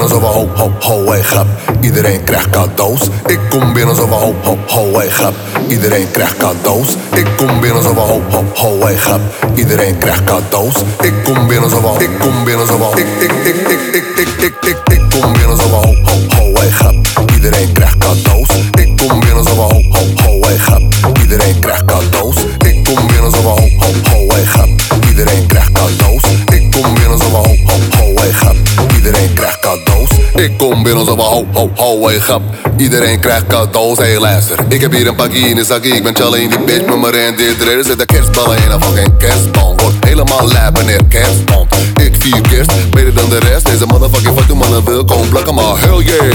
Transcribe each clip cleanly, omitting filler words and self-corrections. binnen zo van ho, ho, ho, hey, grap. Iedereen krijgt cadeaus. Ik kom binnen zo van ho, ho, ho, hey, grap. Iedereen krijgt cadeaus. Ik kom binnen zo van ho, ho, ho, hey, grap. Iedereen krijgt cadeaus. Ik kom binnen zo van, ik kom binnen zo van, ik kom binnen zo van ho, ho, ho, hey, grap. Iedereen krijgt cadeaus. Ik kom binnen zo van ho, ho, ho, hey, grap. Iedereen krijgt cadeaus. Ik kom binnen zo van ho, ho, ho, hey, grap. Iedereen krijgt cadeaus. Ik kom binnen zo van ho, ho, ho, hey, grap. Iedereen krijgt cadeaus. Ik kom binnen zo van ho, ho, ho, hey, grap. Iedereen krijgt cadeaus, hey, luister. Ik heb hier een pakje in de zakje. Ik ben challenge in die bitch met mijn rendeerder. Er zitten kerstballen in een fucking kerstboom. Wordt helemaal lijp wanneer kerstboom. Ik vier kerst, beter dan de rest. Deze motherfucking fucking mannen wil komen plakken. Maar hell yeah,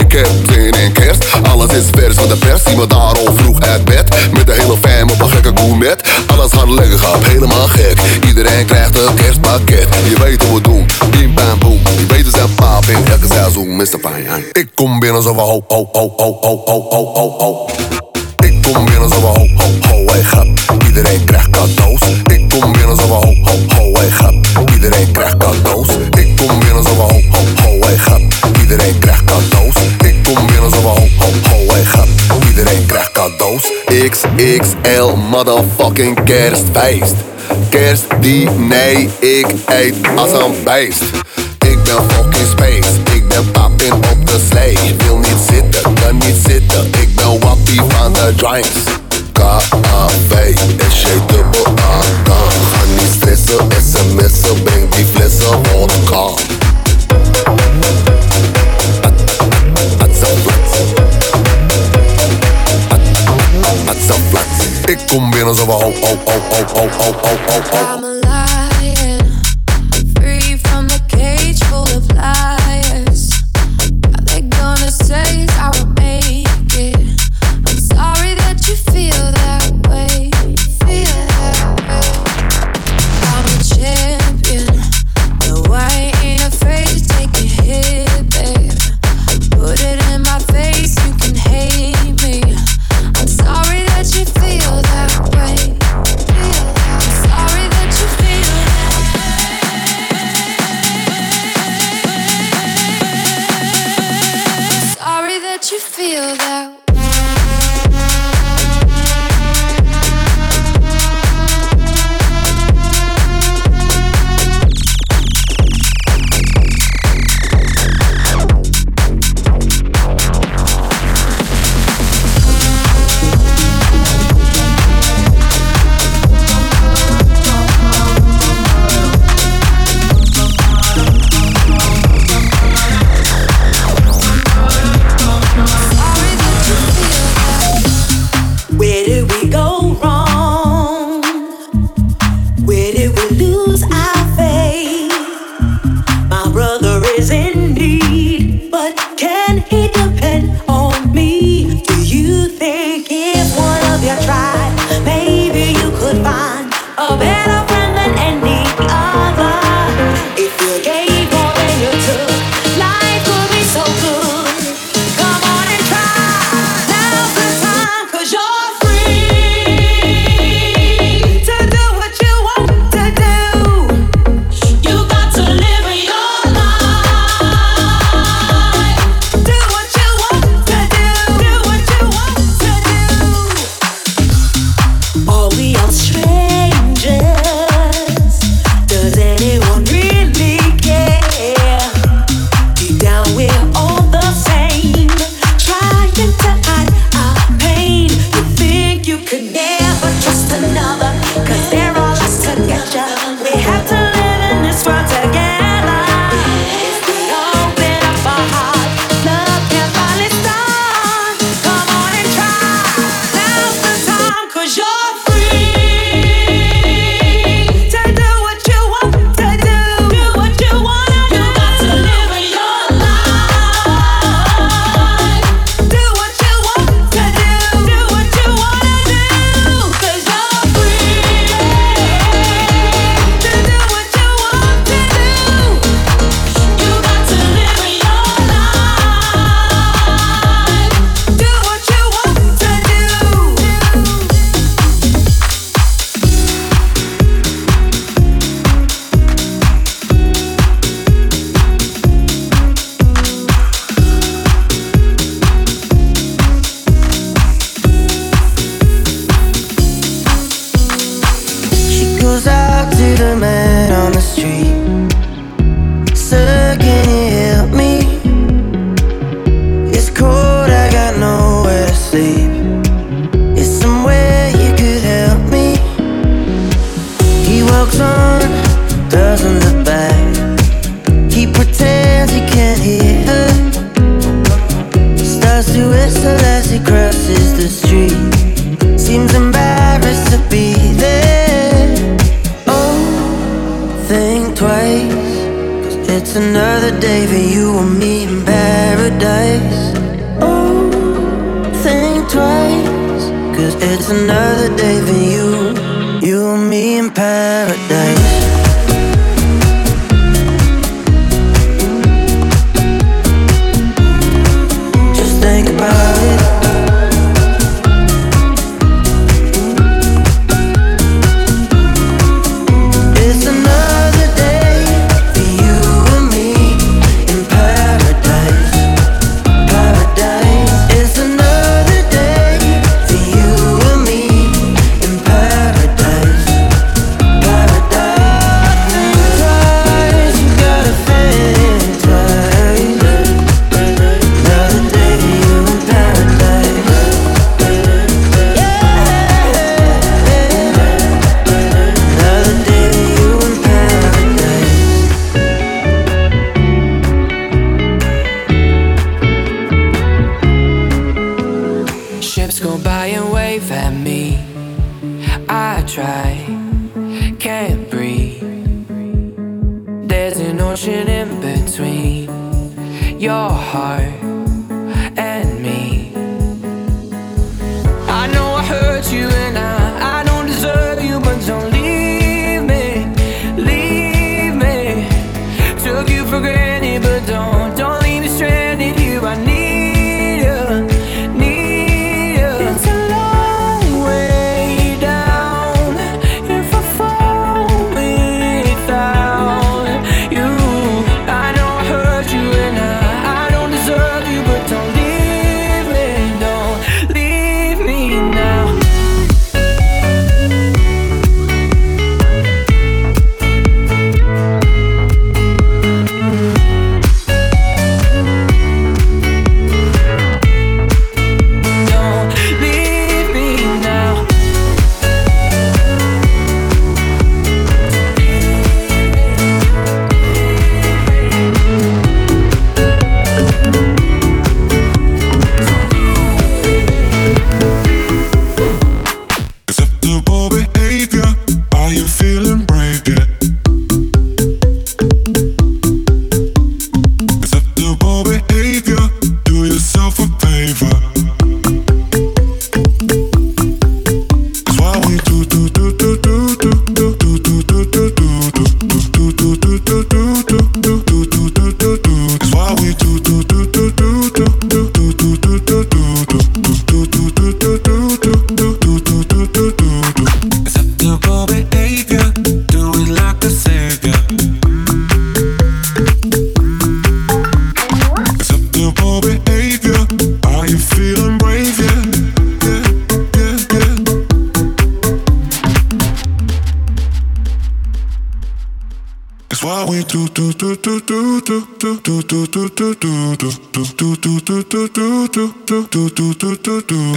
ik heb zin in kerst. Alles is vers van de pers. Zie me daar al vroeg uit bed. Met de hele fam op een gekke gourmet. Alles gaat lekker, gaat helemaal gek. Iedereen krijgt een kerstpakket. Je weet hoe we doen, bim bam boom. Je weet we zijn paap in elke seizoen, Mr. Fine. Ik kom binnen zo van ho, ho, ho, ho, ho, ho, ho, ho, ho. Ik kom binnen zo van ho, ho, ho, hey, grap. Iedereen krijgt cadeaus. Ik kom binnen zo van ho, ho, ho, hey, grap. Iedereen krijgt cadeaus. Ik kom binnen zo van ho, ho, ho, hey, grap. Iedereen krijgt cadeaus. Ik kom binnen zo van ho, ho, ho, hey, grap. Iedereen krijgt cadeaus. XXL motherfucking kerstfeest. Kerstdiner, ik eet als een beest. Ik ben fucking space, ik ben pappin op de slee. Wil niet zitten, kan niet zitten, ik ben wappie van de drinks. K-A-W-S-J-A-K. Ga niet stressen, sms'en, breng die flessen vodka. Ik kom binnen zo van ho, ho, ho, ho, ho, ho, ho, ho. Free. goes out to the man on the street. Sir, can you help me? It's cold, I got nowhere to sleep. Is somewhere you could help me? He walks on, doesn't look back. He pretends he can't hear her. Starts to whistle as he crosses the street. Seems embarrassed to be there. Oh, think twice, 'cause it's another day for you and me in paradise. Oh, think twice, 'cause it's another day for you and me in paradise. Just think about it.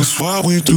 It's why we do.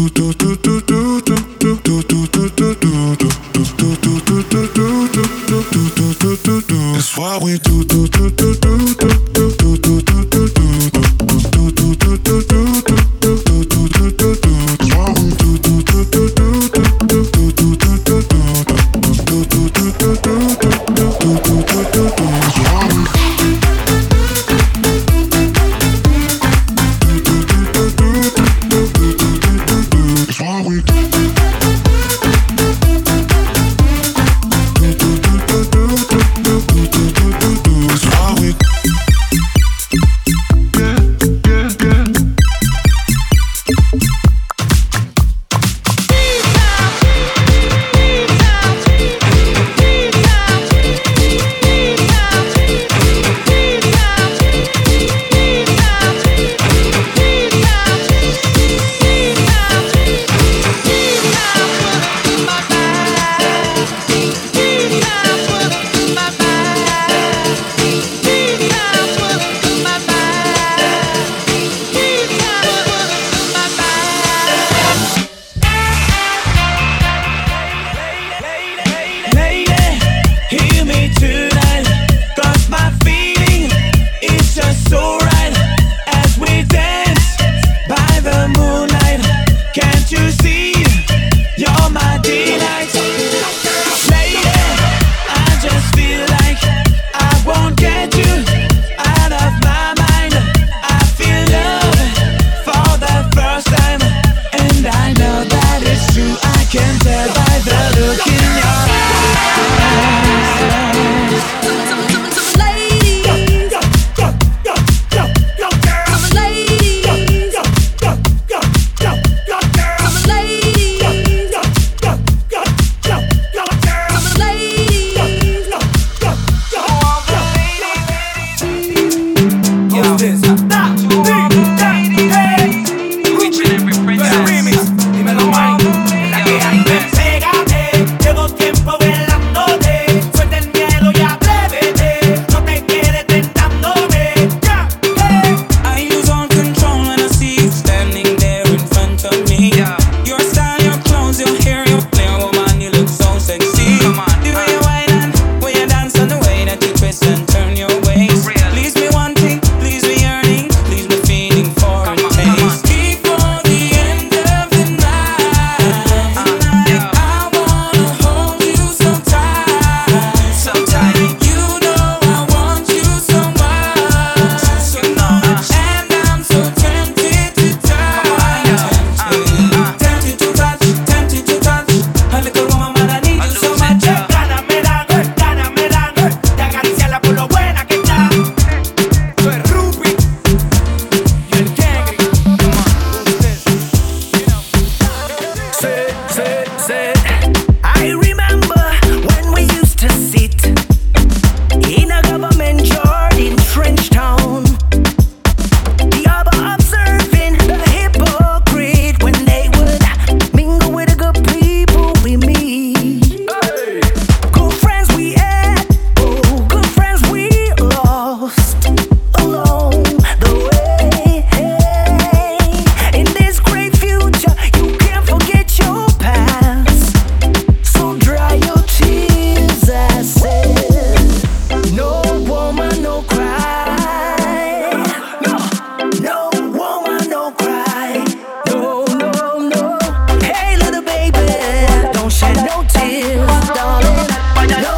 shed no tears, darling. No.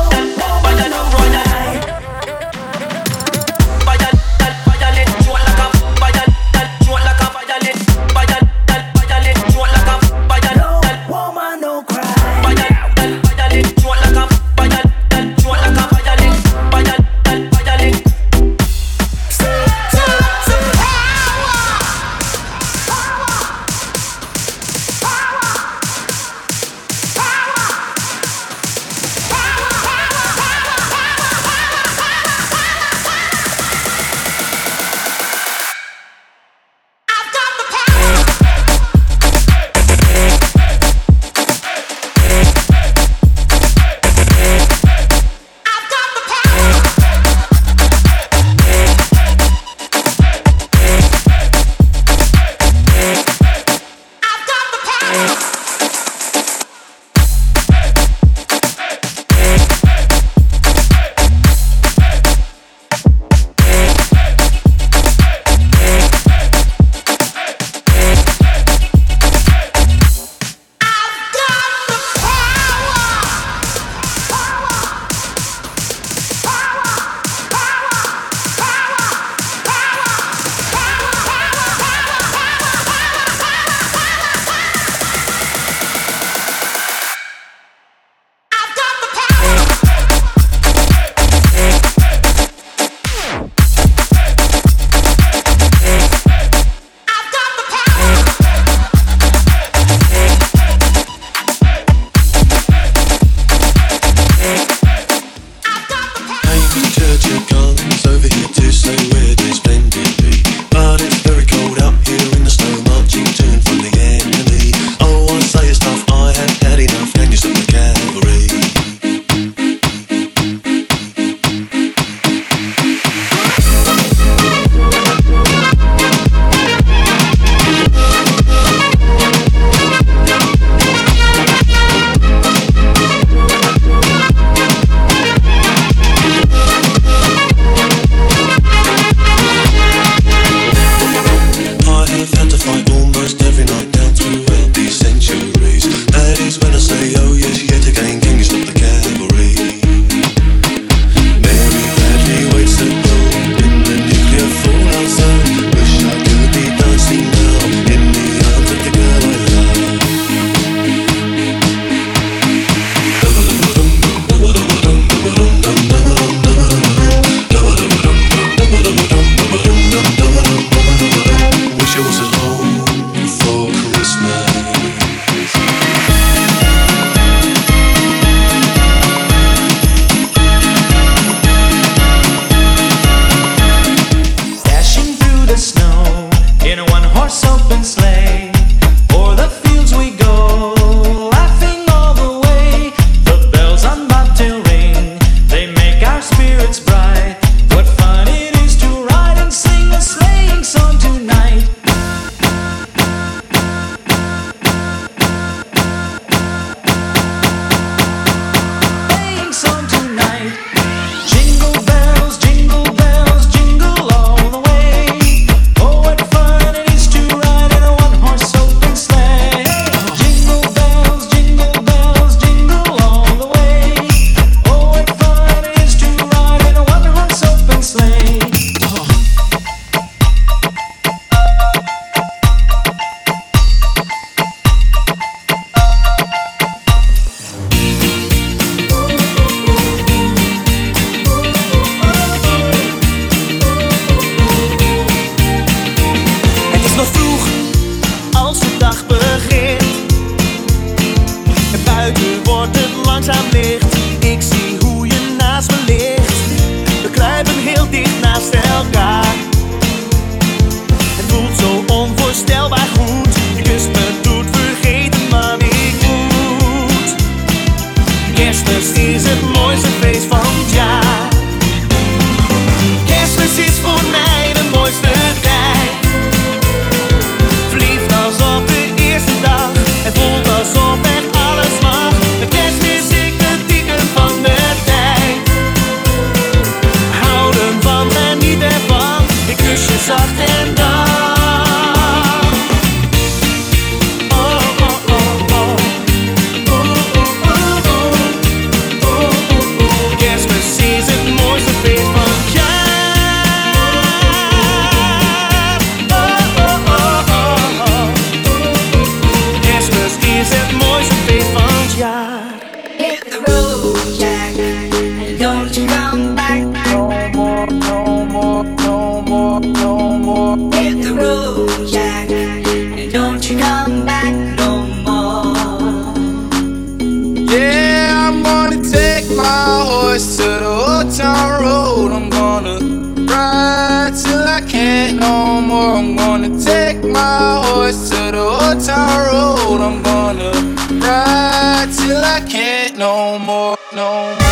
boys to the old town road. I'm gonna ride till I can't no more. I'm gonna take my horse to the old town road. I'm gonna ride till I can't no more, no more.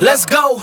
Let's go!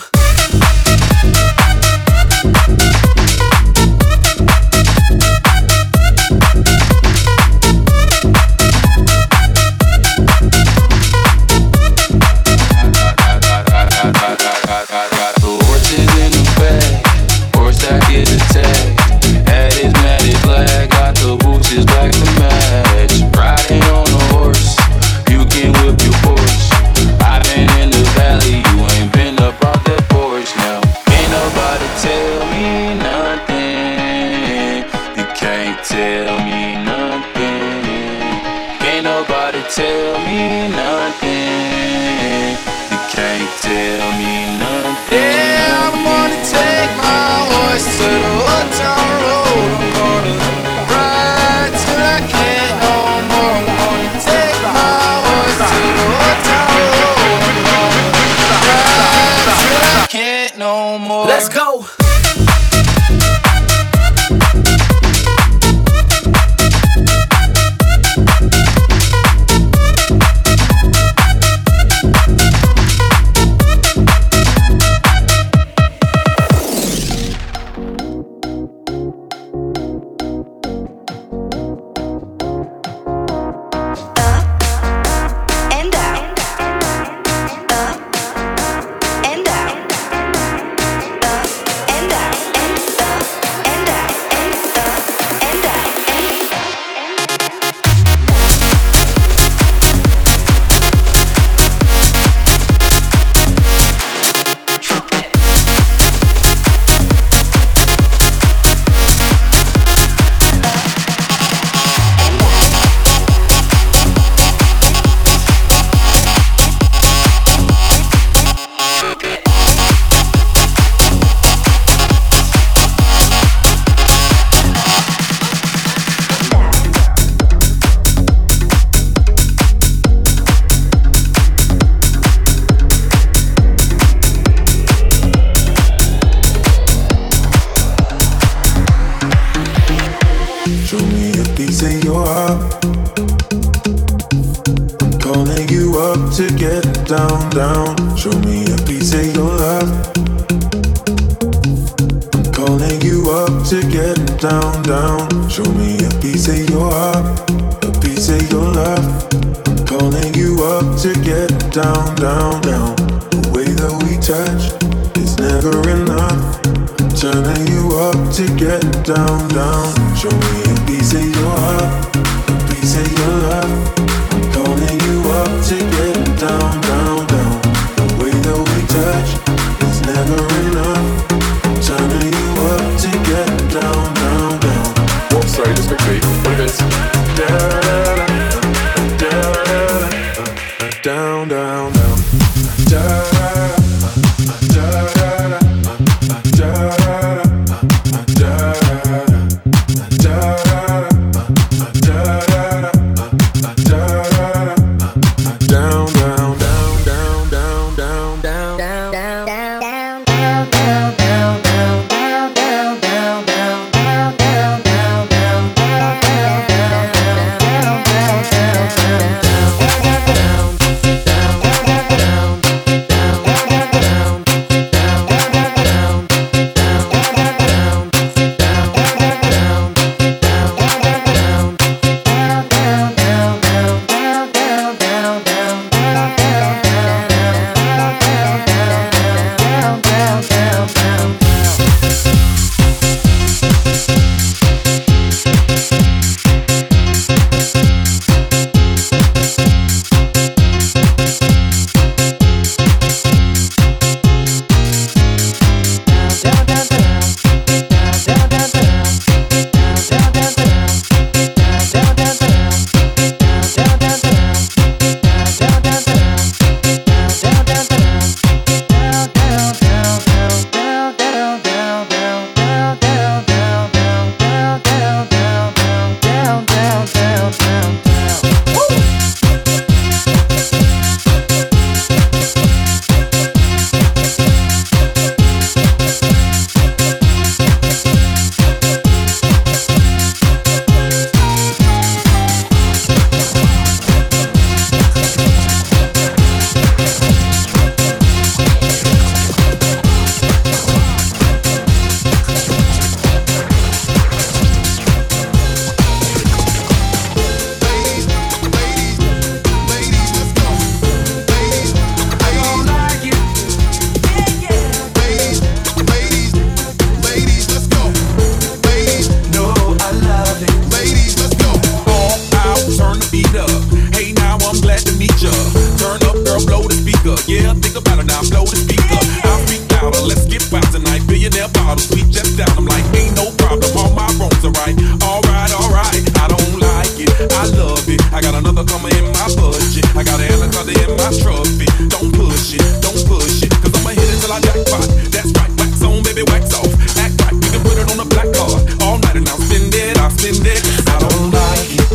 Yeah, think about it now, blow the speaker. I'll freak louder, let's get wild tonight. Billionaire bottles, we just down. I'm like, ain't no problem, all my wrongs are right. Alright, alright, I don't like it, I love it. I got another comma in my budget. I got an anaconda in my trophy. Don't push it, cause I'ma hit it till I jackpot. That's right, wax on, baby, wax off. Act right, we can put it on a black card. All night and I'll spend it, I'll spend it. I don't like it,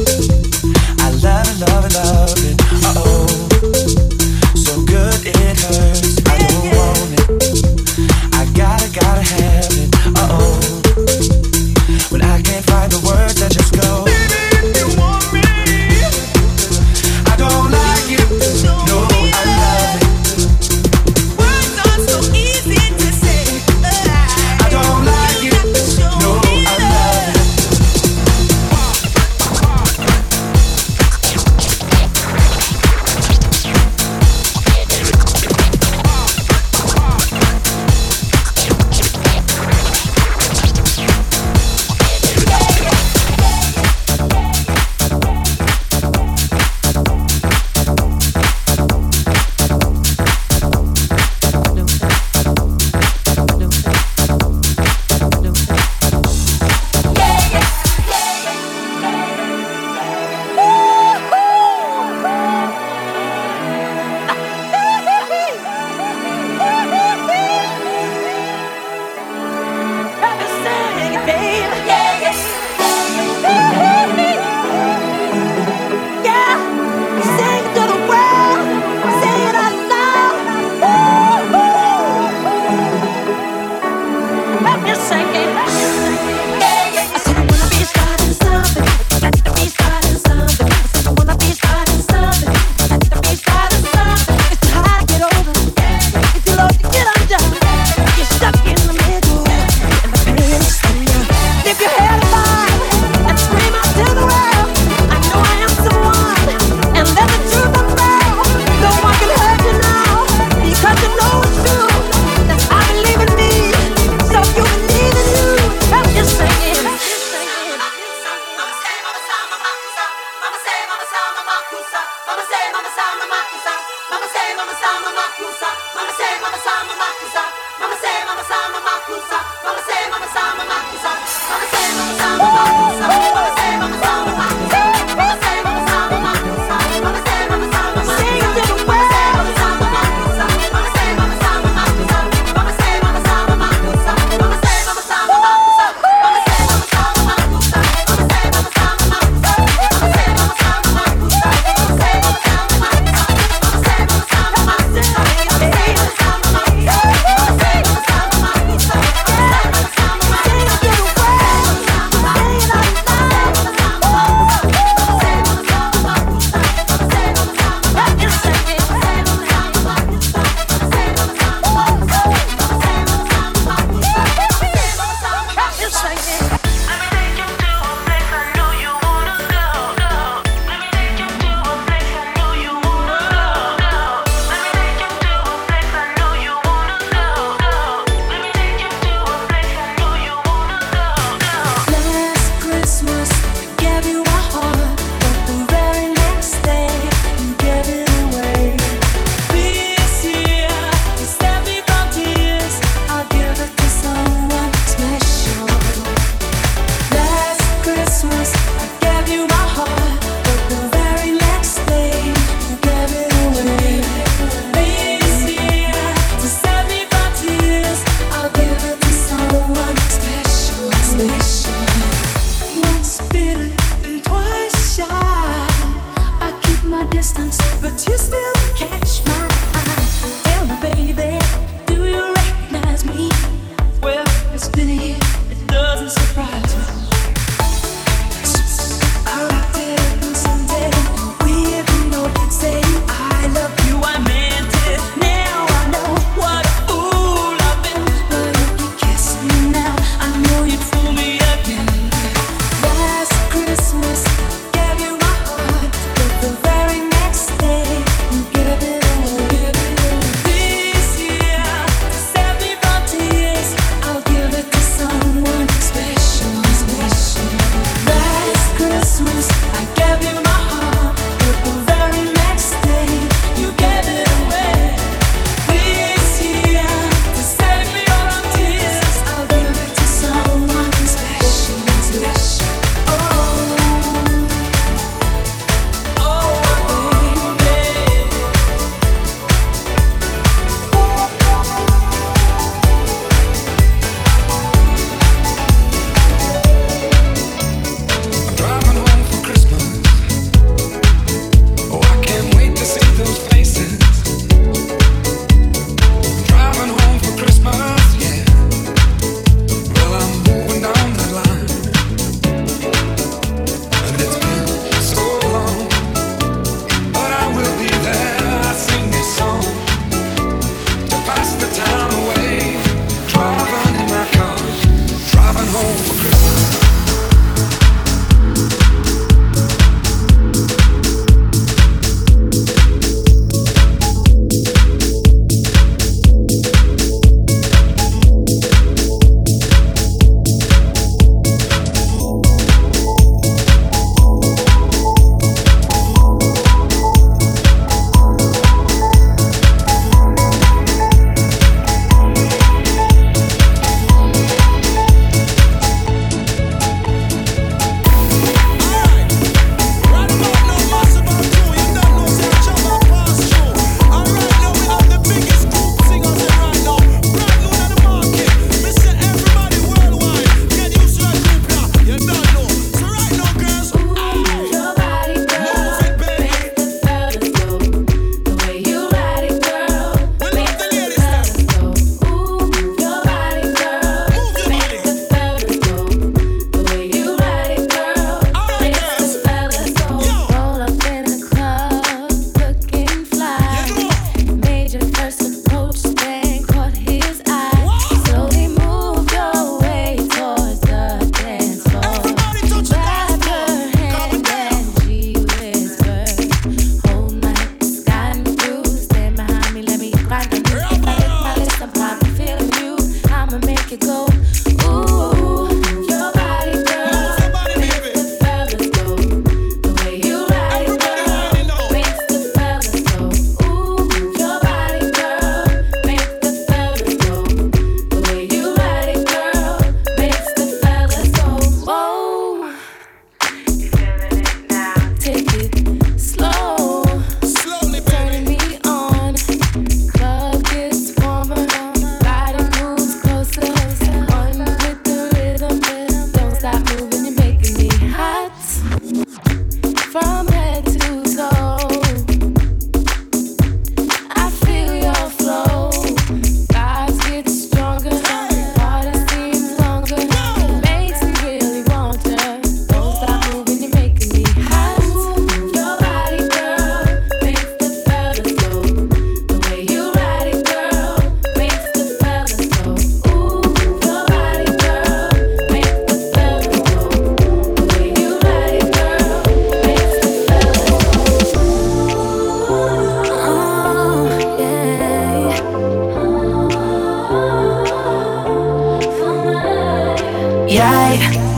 I love it, love it, love it. Uh-oh, so good it hurts. I don't want it, I gotta have it. Uh-oh, when I can't find the words, I just go. Baby, if you want me, I don't like it, no, I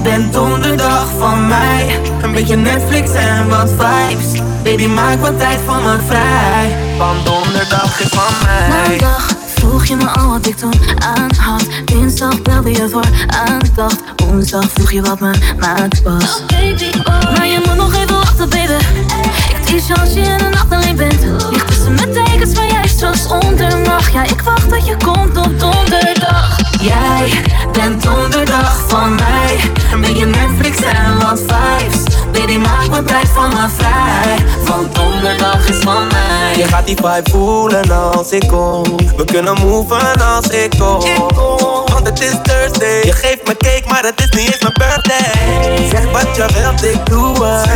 bent donderdag van mij. Een beetje Netflix en wat vibes. Baby, maak wat tijd voor me vrij, want donderdag is van mij. Maandag vroeg je me al wat ik toen aan had. Dinsdag belde je voor aandacht. Woensdag vroeg je wat mijn maat was. Oh baby, oh. Maar je moet nog even wachten, baby. Ik tease je als je in de nacht alleen bent. Ligt tussen mijn tekens van jij straks ondernacht. Ja, ik wacht dat je komt op donderdag. Jij bent donderdag van mij. Ben je Netflix en wat vibes. Baby, maak wat tijd van me vrij, want donderdag is van mij. Je gaat die vibe voelen als ik kom. We kunnen moven als ik kom, want het is Thursday. Je geeft me cake, maar het is niet eens mijn birthday. Zeg wat je wilt, ik doe het.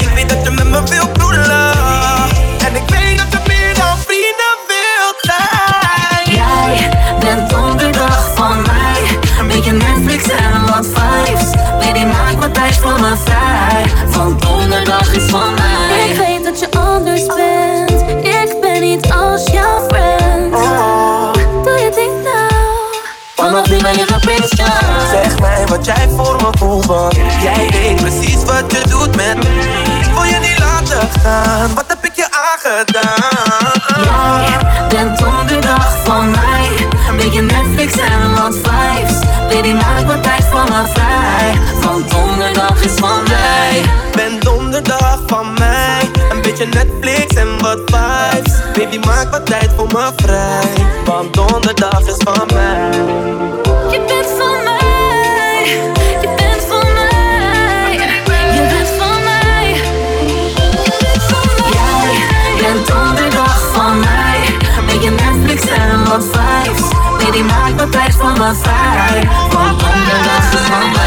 Ik weet dat je met me wilt broelen. En ik weet dat je meer dan vrienden wilt zijn. Jij bent donderdag van mij. Een beetje Netflix en wat vibes. Baby, maak wat tijd voor me vrij, want donderdag is van mij. Ik weet dat je anders bent. Ik ben niet als jouw friend. Doe je ding nou, vanaf nu ben je mijn prinsje. Zeg mij wat jij voor me voelt, want jij weet precies wat je doet met me. Ik wil je niet laten gaan, wat heb ik je aangedaan? Jij bent donderdag van mij. Een beetje Netflix en wat vibes. Baby, maak wat tijd voor me vrij, want donderdag is van mij. Ben donderdag van mij. Een beetje Netflix en wat vibes. Baby, maak wat tijd voor me vrij, want donderdag is van mij. Je bent van mij. Je bent van mij. Je bent van mij. Jij bent donderdag van mij. Een beetje Netflix en wat vibes. Baby, maak wat tijd voor me vrij, want donderdag is van mij.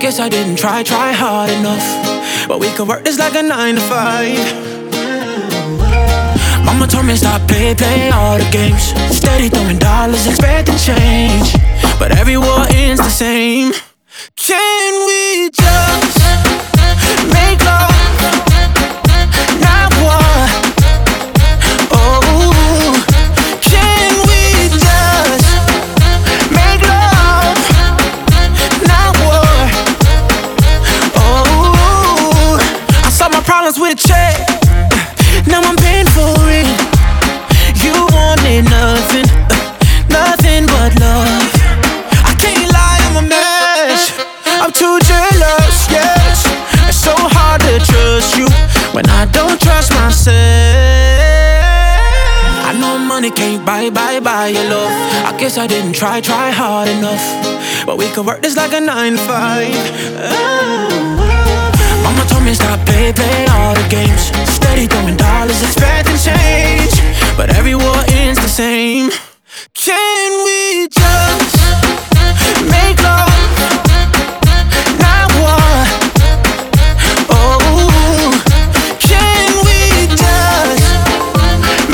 Guess I didn't try hard enough, but we could work this like a 9 to 5. Mama told me stop play all the games. Steady throwing dollars, expecting change, but every war ends the same. Can we just make love, not war? Oh, can we just make love, not war? With a check, now I'm paying for it. You wanted nothing, nothing but love. I can't lie, I'm a mess. I'm too jealous, yes. It's so hard to trust you when I don't trust myself. I know money can't buy your love. I guess I didn't try hard enough, but we could work this like a 9 to 5. Mama told me stop play all the games. Steady throwing dollars, expecting change, but every war ends the same. Can we just make love, not war? Oh, can we just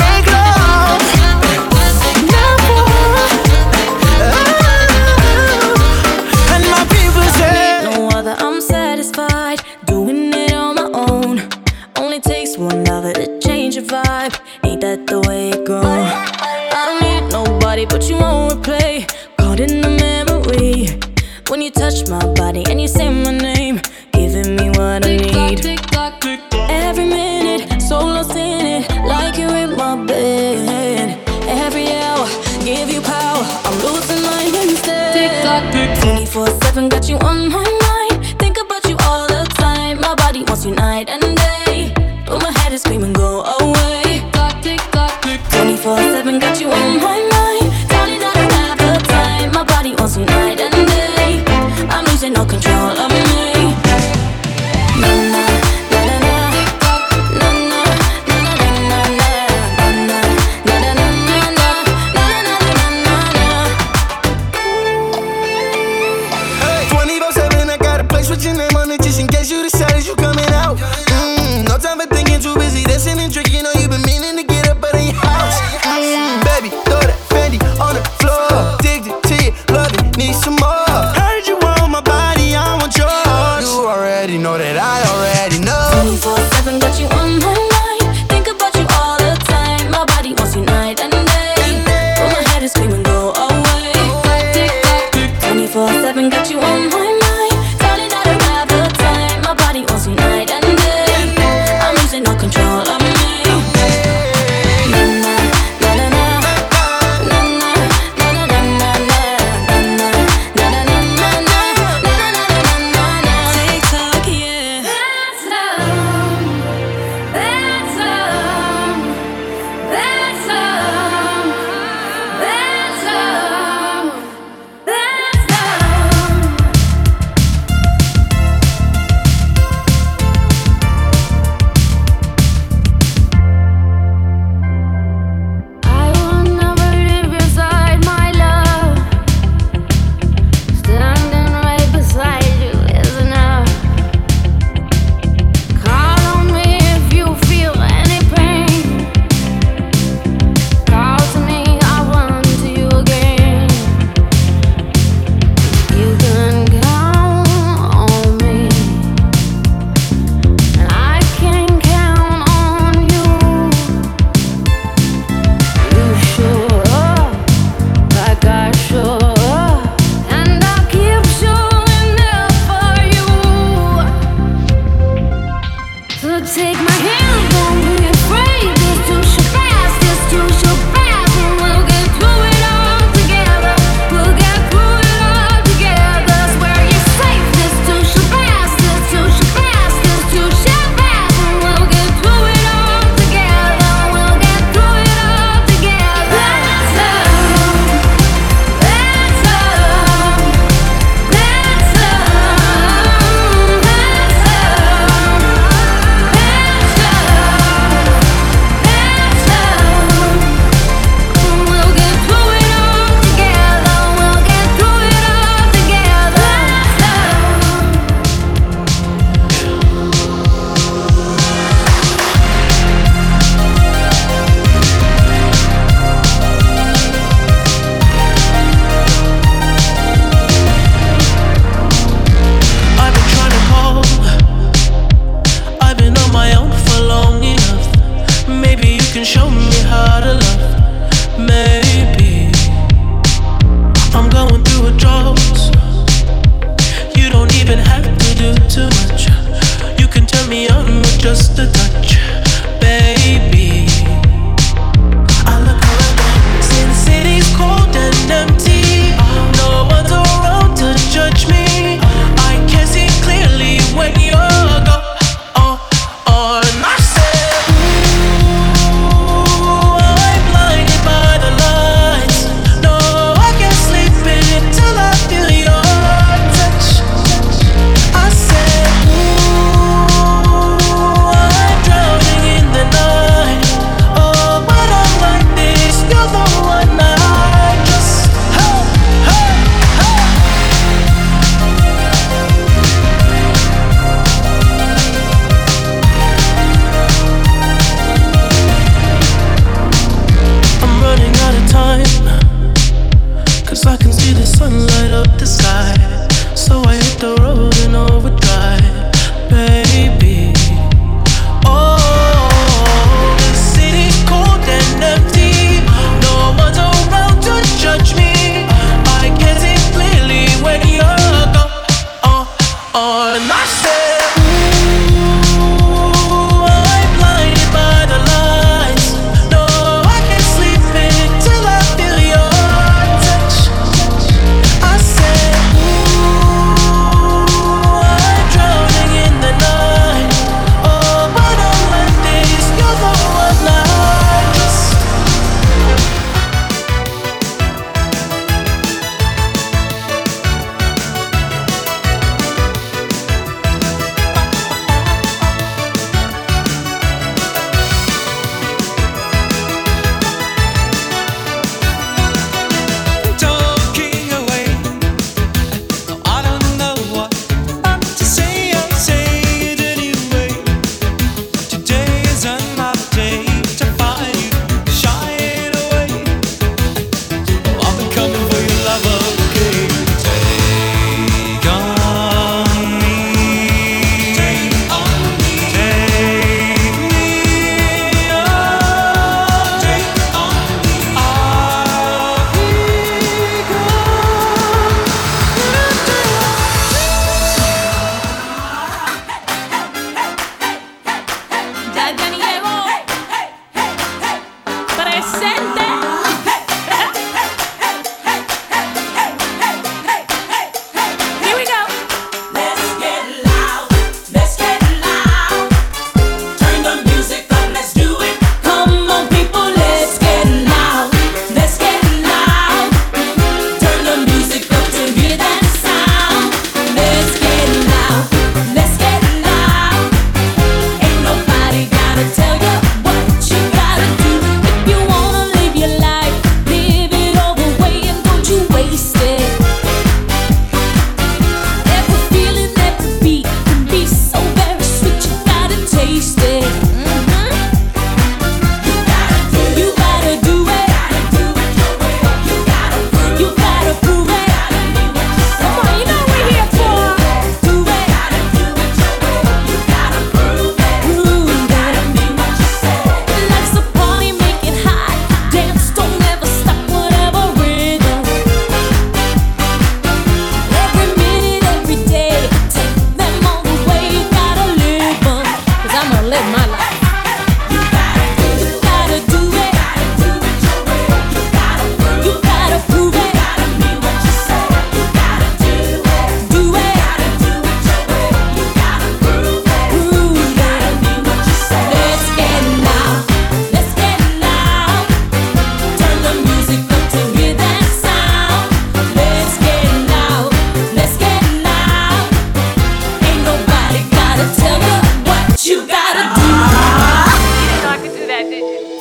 make love, not war? Oh. And my people say no other, I'm satisfied. Another to change your vibe, ain't that the way it goes? I don't need nobody, but you won't replay. Caught in the memory when you touch my body and you say my name, giving me what I need. Every minute, so lost in it, like you're in my bed. Every hour, give you power, I'm losing my mind instead. 24/7, got you on my mind. Think about you all the time. My body wants you night and day. But my head is screaming, go away. Tick tock, tick tock, tick tock. 24/7, got you on my mind. Tell me that I have the time. My body wants you night and day. I'm losing all control of me. Na na na na na na na na na na na na. put your name on the just in case you decided you coming out. No time for thinking, too busy dancing and drinking. Know you been meaning to get up out of your house. Baby, throw that Fendi on the floor. Addicted to you, love it, need some more. Heard you want my body, I want yours. You already know that I already know. 24/7 got you on my mind. Think about you all the time. My body wants you night and day. But my head is screaming, go away. 24/7 got you on my mind.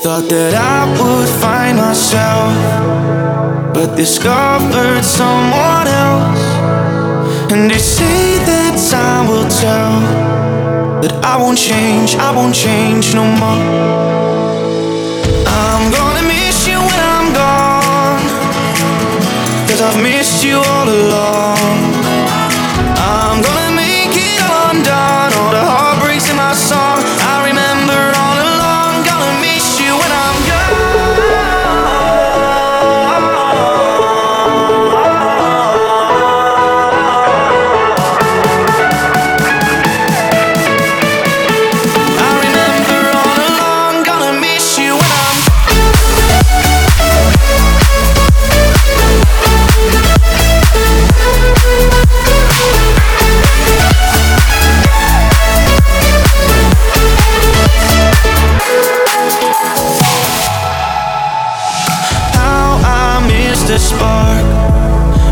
Thought that I would find myself, but discovered someone else. And they say that time will tell, that I won't change no more. I'm gonna miss you when I'm gone, 'cause I've missed you all along. I'm gonna make it all undone, all the heartbreaks in my song I remember all along.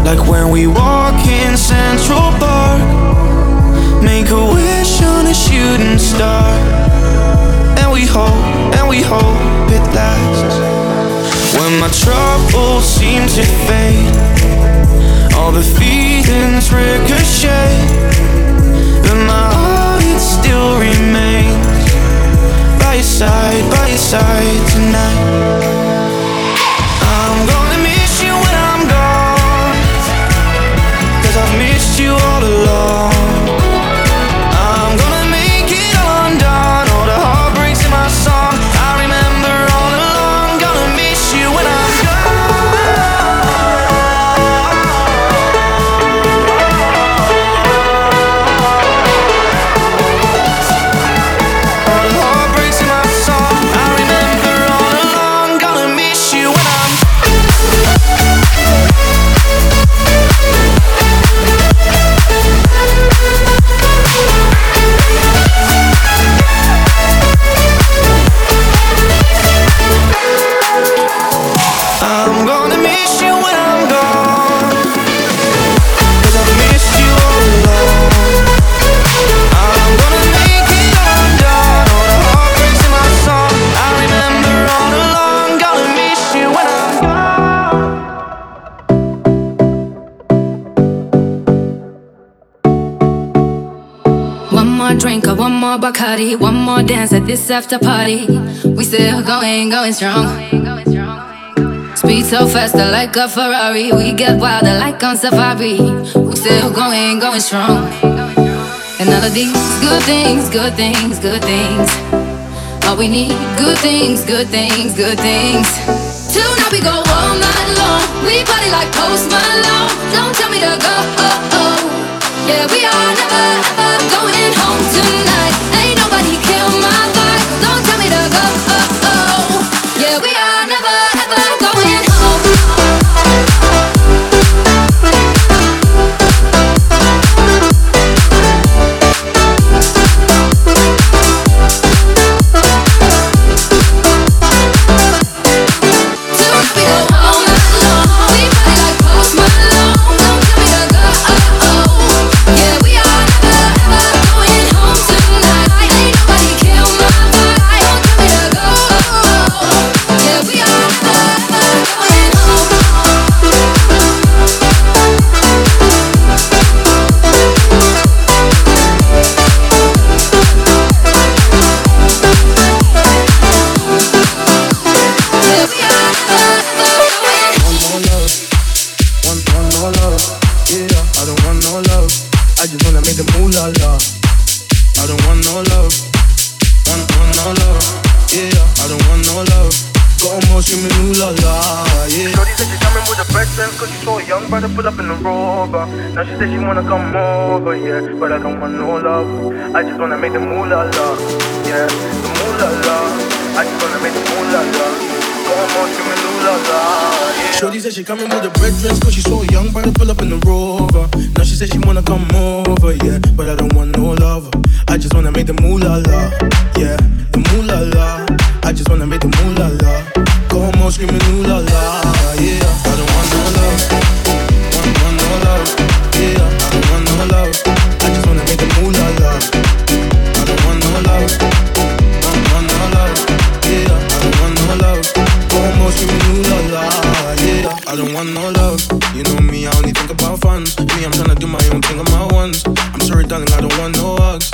Like when we walk in Central Park, make a wish on a shooting star, and we hope it lasts. When my troubles seem to fade, all the feelings ricochet, but my heart it still remains by your side tonight. I'm gonna miss you when I'm gone, 'cause I've missed you all along. I'm gonna make it all undone, all the heartbreaks in my song I remember all along. Gonna miss you when I'm gone, all the heartbreaks in my song I remember all along. Gonna miss you when I'm gone. Drink up one more Bacardi, one more dance at this after party. We still going strong. Speed so fast, I like a Ferrari. We get wilder like on safari. We still going strong. And all of these good things. All we need, good things. Tonight we go all night long. We party like Post Malone. Don't tell me to go. Yeah, we are never going home tonight. Ain't nobody kill my vibe. Don't tell me to go. Yeah, we are never ever going home. Till we go all night long. We party like Post Malone. Don't tell me to go. Yeah, we are never ever going home tonight. Ain't nobody kill my vibe. Don't tell me to go. Yeah, we are never ever going home. Yeah, we are never ever going home. One more love. Yeah, I don't want no love. I just wanna make them ooh la la. I don't want no love, want no love. Yeah, I don't want no love. Got more screaming ooh la la. Yeah. Shorty said she coming with a presents 'cause she saw a young brother pull up in a Rover. Now she said she wanna come over, yeah, but I don't want no love. I just wanna make them ooh la la, yeah, the ooh la la. I just wanna make them ooh la la. Got more screaming ooh la la. Shorty said she coming with a red dress 'cause she saw a young brother pull up in the Rover. Now she said she wanna come over, yeah, but I don't want no love. I just wanna make the ooh la la, yeah, the ooh la la. I just wanna make the ooh la la. Go home all screaming ooh la la, yeah. I don't want no love, want no love, yeah. I don't want no love. I just wanna make the ooh la la. I don't want no love, want no love, yeah. I don't want no love. think I'm my ones. I'm sorry, darling, I don't want no hugs.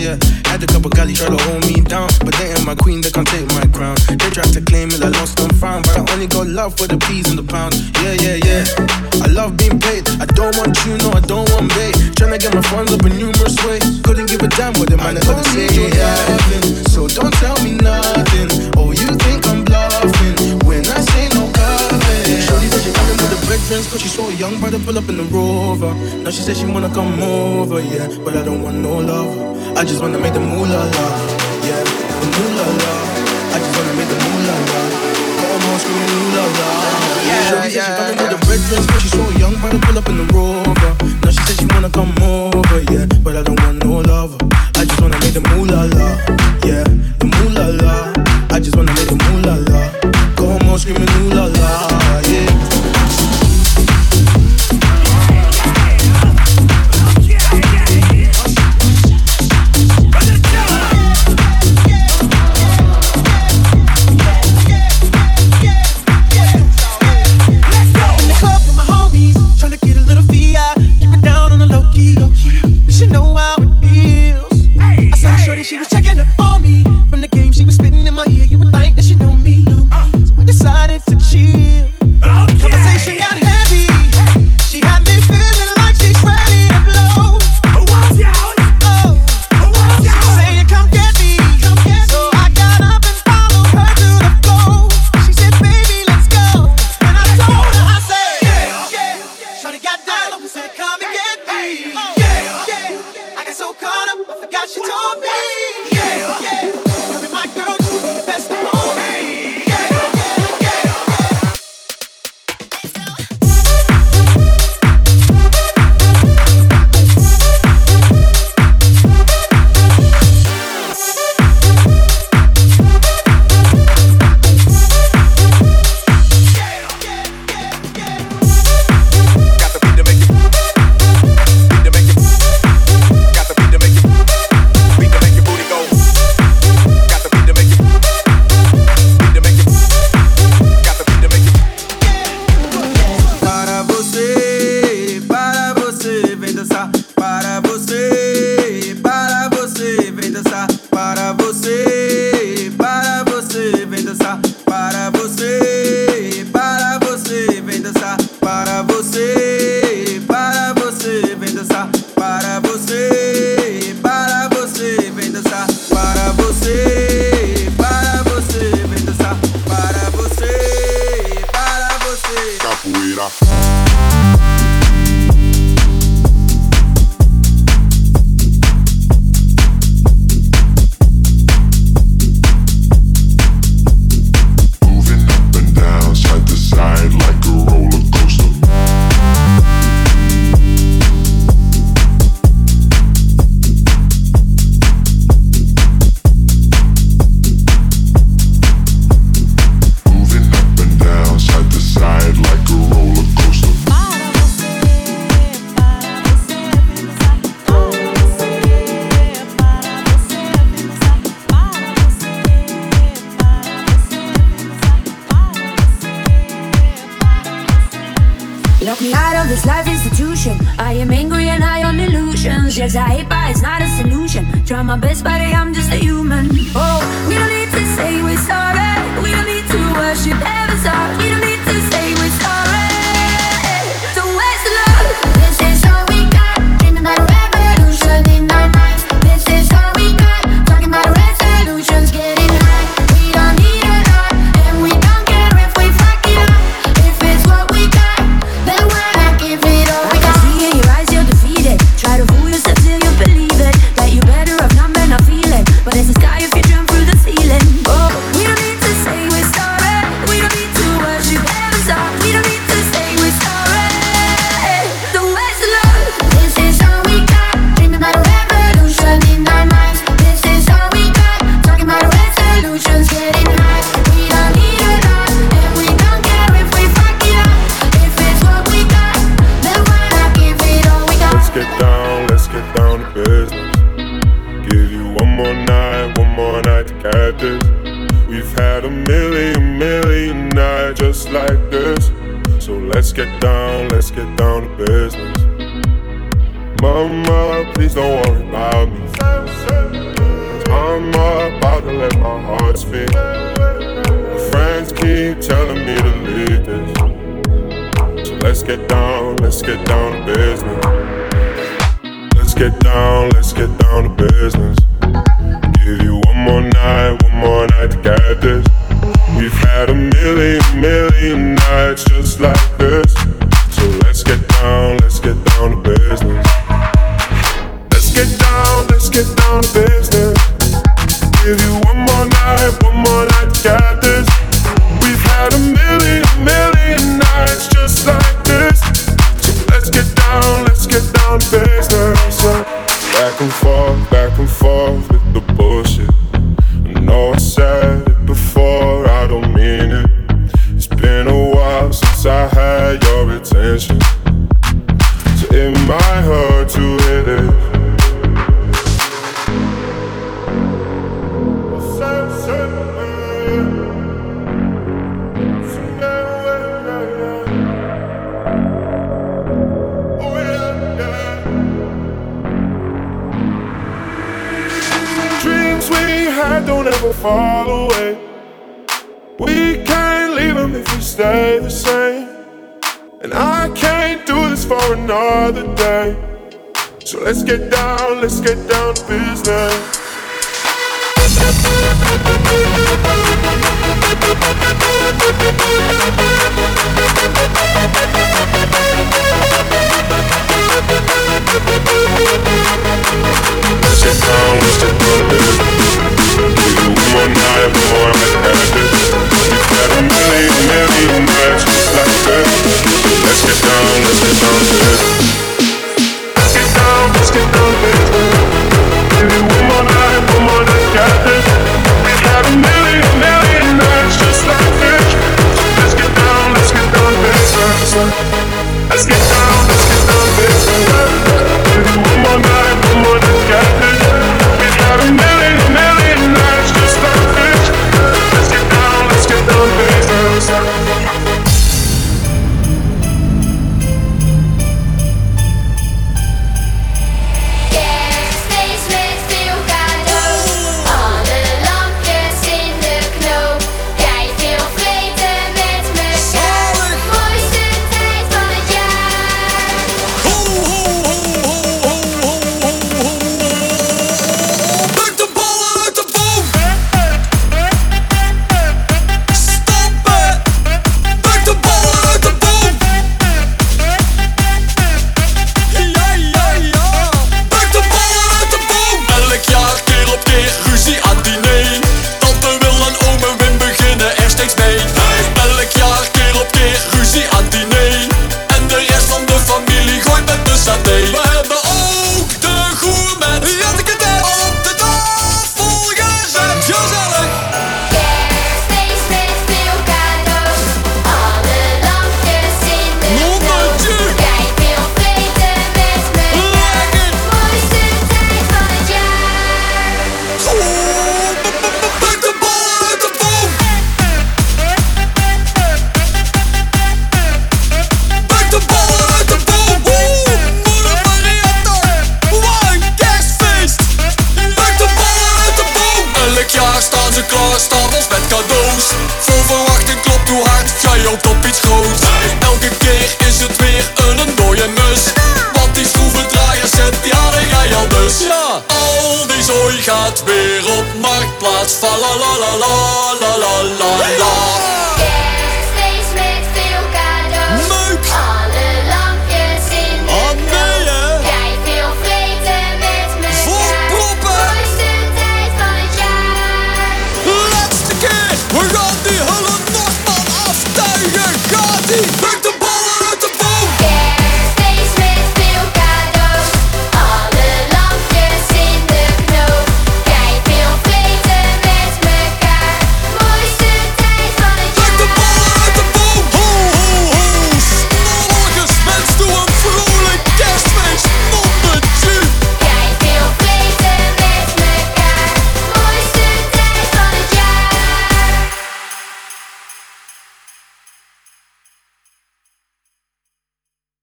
Yeah. Had a couple galley try to hold me down, but they ain't my queen, they can't take my crown. They tried to claim it, I lost and found, but I only got love for the peas and the pounds. Yeah. I love being paid. I don't want you, no, I don't want bait. Tryna get my funds up in numerous ways. Couldn't give a damn what the man had to say. So don't tell me nothing. Oh, you think I'm bluffing when I say no coffee. Shorty said she running with the big friends, cause she saw a young brother pull up in the Rover. Now she said she wanna come over, yeah, but I don't want no love. I just wanna make the moolah la, yeah, the moolah la. I just wanna make the moolah la. Got 'em all screaming moolah la. Shorty said she running with the big friends, cause she saw a young brother pull up in the Rover. Now she said she wanna come over, yeah, but I don't want no love. I just wanna make the moolah la, yeah, the moolah la. I just wanna make the moolah la. Go home all screaming ooh la la, yeah. Mama, please don't worry about me. I'm about to let my heart speak. My friends keep telling me to leave this, so let's get down to business. Let's get down to business. Give you one more night to get this. We've had a million nights just like this. So let's get down to business. Let's get down to business. Give you one more night to get this. We've had a million nights just like this. So let's get down to business. So back and forth with the bullshit. I know I said it before, I don't mean it. It's been a while since I had your attention, so it might hurt to hit it. Don't ever fall away. We can't leave them if we stay the same. And I can't do this for another day. So let's get down to business. Let's get down to business. One more night, one more night to have this. We've had a million nights just like this. So let's get down to this. Let's get down to this. Give you one more night to have this. We've had a million nights just like this. So let's get down to this. Let's get down to this. Give you one more night to have this. We've had a million nights just like this. Let's get down to business. Yes, steeds met veel cadeaus. Alle lampjes in de knoop. Jij veel vreten met mekaar. Mooiste tijd van het jaar. Druk de ballen uit de boom! Stoppen! Druk de ballen uit de boom! Ja! Druk de ballen uit de boom! Elk jaar keer op keer ruzie aan het diner. Tante Wil en oom en Wim beginnen er steeds mee. Elk jaar keer op keer ruzie aan het diner. En de rest van de familie gooit met de saté. We hebben ook de gourmet. Die had ik het net op de tafel gezet. Gezellig! Kerstfeest met veel cadeaus. Alle lampjes in de Nonnetje. knoop. Jij veel vreten met mekaar. Lekker. Mooiste tijd van het jaar. Druk de ballen uit de boom! Druk de ballen uit de boom! Moeder Maria toch! Wat een kerstfeest! Druk de ballen uit de boom! Elk jaar staan ze klaar, stapels met cadeaus. Vol verwachting klopt hoe hard, jij hoopt op iets groots. Elke keer is het weer een dode mus. Want die schroevendraaiers zet, ja die jij al dus. Al die zooi gaat weer op marktplaats. Fa la la la la la la la la. Kerstfeest